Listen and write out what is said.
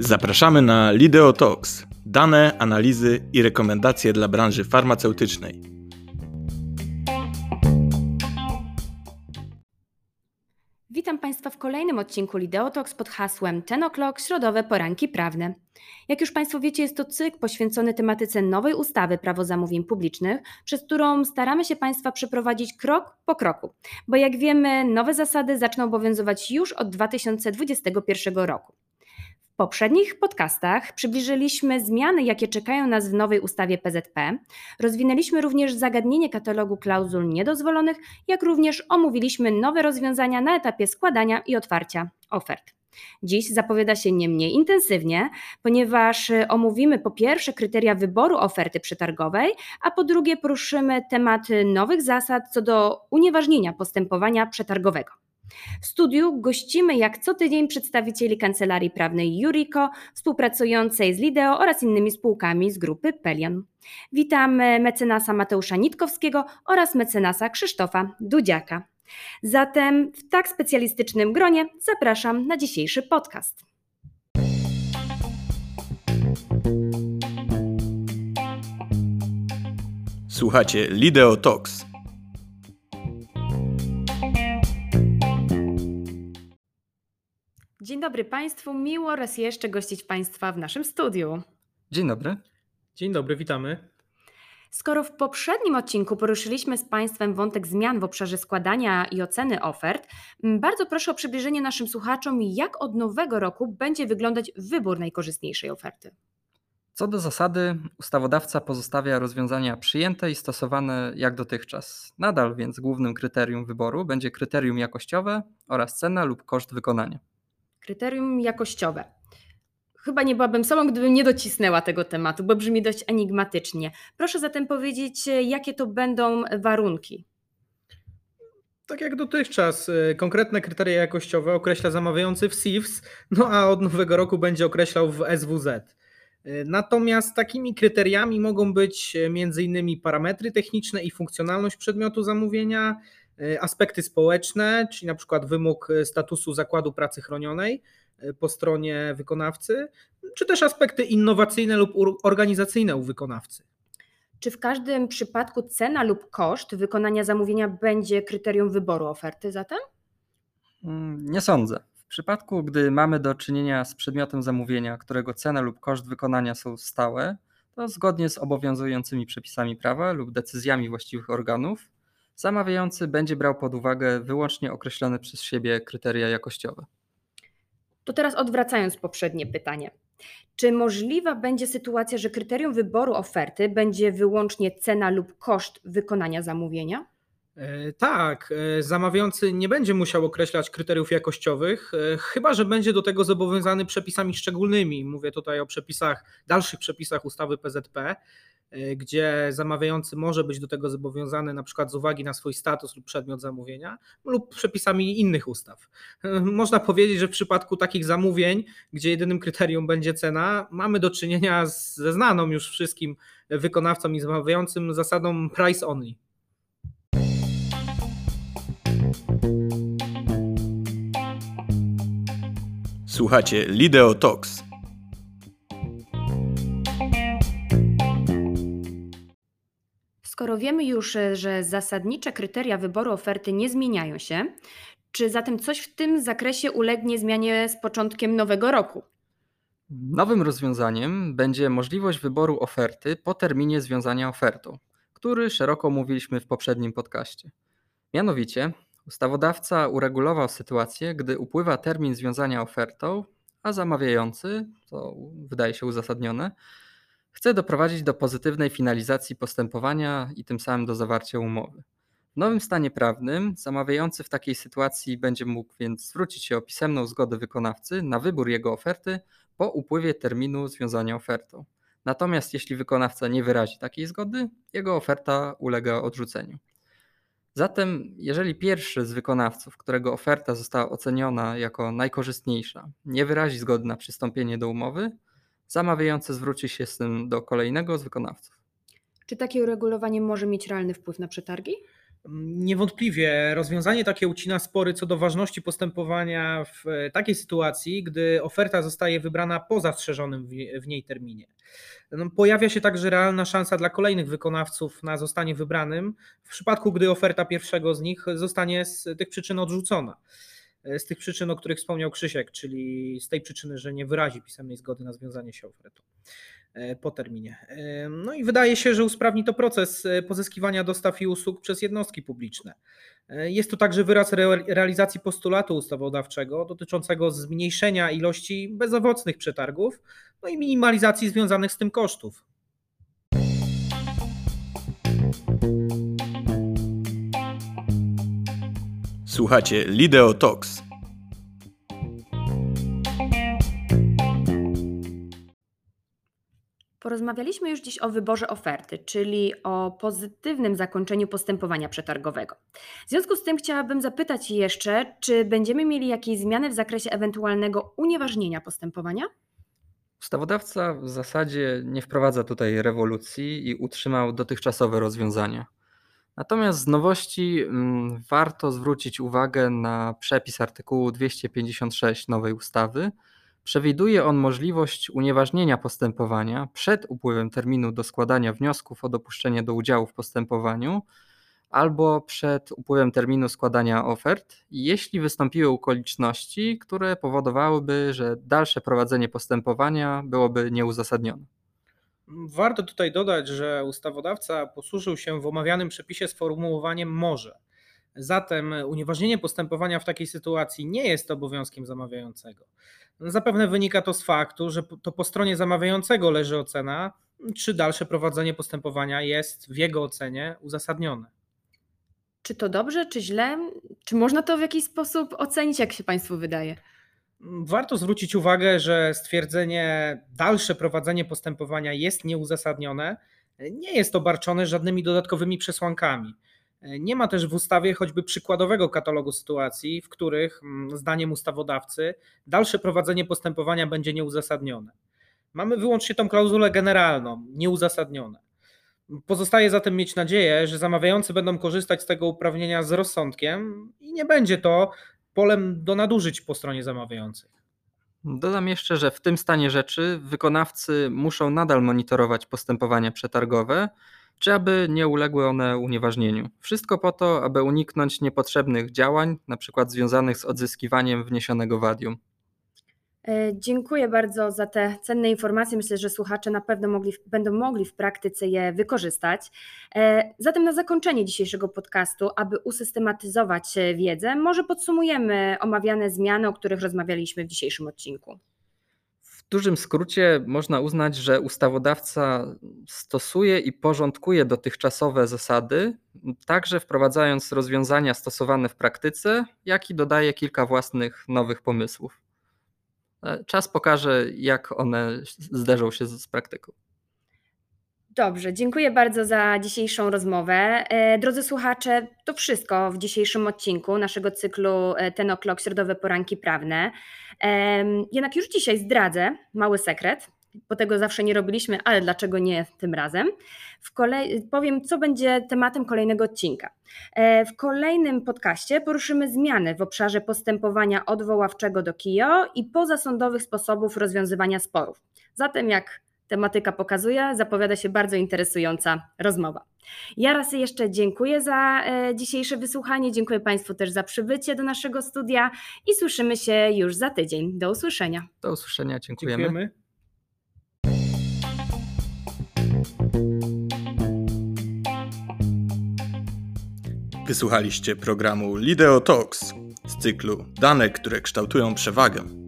Zapraszamy na Lideo Talks, dane, analizy i rekomendacje dla branży farmaceutycznej. Witam Państwa w kolejnym odcinku Lideo Talks pod hasłem 10 o'clock, środowe poranki prawne. Jak już Państwo wiecie, jest to cykl poświęcony tematyce nowej ustawy Prawo zamówień publicznych, przez którą staramy się Państwa przeprowadzić krok po kroku, bo jak wiemy, nowe zasady zaczną obowiązywać już od 2021 roku. W poprzednich podcastach przybliżyliśmy zmiany, jakie czekają nas w nowej ustawie PZP, rozwinęliśmy również zagadnienie katalogu klauzul niedozwolonych, jak również omówiliśmy nowe rozwiązania na etapie składania i otwarcia ofert. Dziś zapowiada się nie mniej intensywnie, ponieważ omówimy po pierwsze kryteria wyboru oferty przetargowej, a po drugie poruszymy temat nowych zasad co do unieważnienia postępowania przetargowego. W studiu gościmy jak co tydzień przedstawicieli Kancelarii Prawnej Jurico, współpracującej z Lideo oraz innymi spółkami z grupy Pelian. Witam mecenasa Mateusza Nitkowskiego oraz mecenasa Krzysztofa Dudziaka. Zatem w tak specjalistycznym gronie zapraszam na dzisiejszy podcast. Słuchacie Lideo Talks. Dzień dobry Państwu, miło raz jeszcze gościć Państwa w naszym studiu. Dzień dobry. Dzień dobry, witamy. Skoro w poprzednim odcinku poruszyliśmy z Państwem wątek zmian w obszarze składania i oceny ofert, bardzo proszę o przybliżenie naszym słuchaczom, jak od nowego roku będzie wyglądać wybór najkorzystniejszej oferty. Co do zasady, ustawodawca pozostawia rozwiązania przyjęte i stosowane jak dotychczas. Nadal więc głównym kryterium wyboru będzie kryterium jakościowe oraz cena lub koszt wykonania. Kryterium jakościowe. Chyba nie byłabym sobą, gdybym nie docisnęła tego tematu, bo brzmi dość enigmatycznie. Proszę zatem powiedzieć, jakie to będą warunki. Tak jak dotychczas, konkretne kryteria jakościowe określa zamawiający w SIWZ, no a od nowego roku będzie określał w SWZ. Natomiast takimi kryteriami mogą być m.in. parametry techniczne i funkcjonalność przedmiotu zamówienia, aspekty społeczne, czyli na przykład wymóg statusu zakładu pracy chronionej po stronie wykonawcy, czy też aspekty innowacyjne lub organizacyjne u wykonawcy. Czy w każdym przypadku cena lub koszt wykonania zamówienia będzie kryterium wyboru oferty zatem? Nie sądzę. W przypadku, gdy mamy do czynienia z przedmiotem zamówienia, którego cena lub koszt wykonania są stałe, to zgodnie z obowiązującymi przepisami prawa lub decyzjami właściwych organów, zamawiający będzie brał pod uwagę wyłącznie określone przez siebie kryteria jakościowe. To teraz odwracając poprzednie pytanie. Czy możliwa będzie sytuacja, że kryterium wyboru oferty będzie wyłącznie cena lub koszt wykonania zamówienia? Tak, zamawiający nie będzie musiał określać kryteriów jakościowych, chyba że będzie do tego zobowiązany przepisami szczególnymi. Mówię tutaj o dalszych przepisach ustawy PZP, gdzie zamawiający może być do tego zobowiązany na przykład z uwagi na swój status lub przedmiot zamówienia lub przepisami innych ustaw. Można powiedzieć, że w przypadku takich zamówień, gdzie jedynym kryterium będzie cena, mamy do czynienia ze znaną już wszystkim wykonawcom i zamawiającym zasadą price only. Słuchacie Lideo Talks. Skoro wiemy już, że zasadnicze kryteria wyboru oferty nie zmieniają się, czy zatem coś w tym zakresie ulegnie zmianie z początkiem nowego roku? Nowym rozwiązaniem będzie możliwość wyboru oferty po terminie związania ofertą, który szeroko omówiliśmy w poprzednim podcaście. Mianowicie ustawodawca uregulował sytuację, gdy upływa termin związania ofertą, a zamawiający, co wydaje się uzasadnione, chce doprowadzić do pozytywnej finalizacji postępowania i tym samym do zawarcia umowy. W nowym stanie prawnym zamawiający w takiej sytuacji będzie mógł więc zwrócić się o pisemną zgodę wykonawcy na wybór jego oferty po upływie terminu związania ofertą. Natomiast jeśli wykonawca nie wyrazi takiej zgody, jego oferta ulega odrzuceniu. Zatem jeżeli pierwszy z wykonawców, którego oferta została oceniona jako najkorzystniejsza, nie wyrazi zgody na przystąpienie do umowy, zamawiający zwróci się z tym do kolejnego z wykonawców. Czy takie uregulowanie może mieć realny wpływ na przetargi? Niewątpliwie rozwiązanie takie ucina spory co do ważności postępowania w takiej sytuacji, gdy oferta zostaje wybrana po zastrzeżonym w niej terminie. Pojawia się także realna szansa dla kolejnych wykonawców na zostanie wybranym w przypadku, gdy oferta pierwszego z nich zostanie z tych przyczyn odrzucona. Z tych przyczyn, o których wspomniał Krzysiek, czyli z tej przyczyny, że nie wyrazi pisemnej zgody na związanie się ofertą po terminie. No i wydaje się, że usprawni to proces pozyskiwania dostaw i usług przez jednostki publiczne. Jest to także wyraz realizacji postulatu ustawodawczego dotyczącego zmniejszenia ilości bezowocnych przetargów, no i minimalizacji związanych z tym kosztów. Słuchacie Lideo Talks. Porozmawialiśmy już dziś o wyborze oferty, czyli o pozytywnym zakończeniu postępowania przetargowego. W związku z tym chciałabym zapytać jeszcze, czy będziemy mieli jakieś zmiany w zakresie ewentualnego unieważnienia postępowania? Ustawodawca w zasadzie nie wprowadza tutaj rewolucji i utrzymał dotychczasowe rozwiązania. Natomiast z nowości warto zwrócić uwagę na przepis artykułu 256 nowej ustawy. Przewiduje on możliwość unieważnienia postępowania przed upływem terminu do składania wniosków o dopuszczenie do udziału w postępowaniu albo przed upływem terminu składania ofert, jeśli wystąpiły okoliczności, które powodowałyby, że dalsze prowadzenie postępowania byłoby nieuzasadnione. Warto tutaj dodać, że ustawodawca posłużył się w omawianym przepisie sformułowaniem może. Zatem unieważnienie postępowania w takiej sytuacji nie jest obowiązkiem zamawiającego. Zapewne wynika to z faktu, że to po stronie zamawiającego leży ocena, czy dalsze prowadzenie postępowania jest w jego ocenie uzasadnione. Czy to dobrze, czy źle? Czy można to w jakiś sposób ocenić, jak się Państwu wydaje? Warto zwrócić uwagę, że stwierdzenie dalsze prowadzenie postępowania jest nieuzasadnione, nie jest obarczone żadnymi dodatkowymi przesłankami. Nie ma też w ustawie choćby przykładowego katalogu sytuacji, w których, zdaniem ustawodawcy, dalsze prowadzenie postępowania będzie nieuzasadnione. Mamy wyłącznie tą klauzulę generalną, nieuzasadnione. Pozostaje zatem mieć nadzieję, że zamawiający będą korzystać z tego uprawnienia z rozsądkiem i nie będzie to polem do nadużyć po stronie zamawiających. Dodam jeszcze, że w tym stanie rzeczy wykonawcy muszą nadal monitorować postępowania przetargowe, czy aby nie uległy one unieważnieniu. Wszystko po to, aby uniknąć niepotrzebnych działań, np. związanych z odzyskiwaniem wniesionego wadium. Dziękuję bardzo za te cenne informacje. Myślę, że słuchacze na pewno będą mogli w praktyce je wykorzystać. Zatem na zakończenie dzisiejszego podcastu, aby usystematyzować wiedzę, może podsumujemy omawiane zmiany, o których rozmawialiśmy w dzisiejszym odcinku. W dużym skrócie można uznać, że ustawodawca stosuje i porządkuje dotychczasowe zasady, także wprowadzając rozwiązania stosowane w praktyce, jak i dodaje kilka własnych nowych pomysłów. Czas pokaże, jak one zderzą się z praktyką. Dobrze, dziękuję bardzo za dzisiejszą rozmowę. Drodzy słuchacze, to wszystko w dzisiejszym odcinku naszego cyklu Ten O'Clock, środowe poranki prawne. Jednak już dzisiaj zdradzę mały sekret, bo tego zawsze nie robiliśmy, ale dlaczego nie tym razem. Powiem, co będzie tematem kolejnego odcinka. W kolejnym podcaście poruszymy zmiany w obszarze postępowania odwoławczego do KIO i pozasądowych sposobów rozwiązywania sporów. Zatem jak tematyka pokazuje, zapowiada się bardzo interesująca rozmowa. Ja raz jeszcze dziękuję za dzisiejsze wysłuchanie, dziękuję Państwu też za przybycie do naszego studia i słyszymy się już za tydzień. Do usłyszenia. Do usłyszenia, dziękujemy. Wysłuchaliście programu Lideo Talks z cyklu Dane, które kształtują przewagę.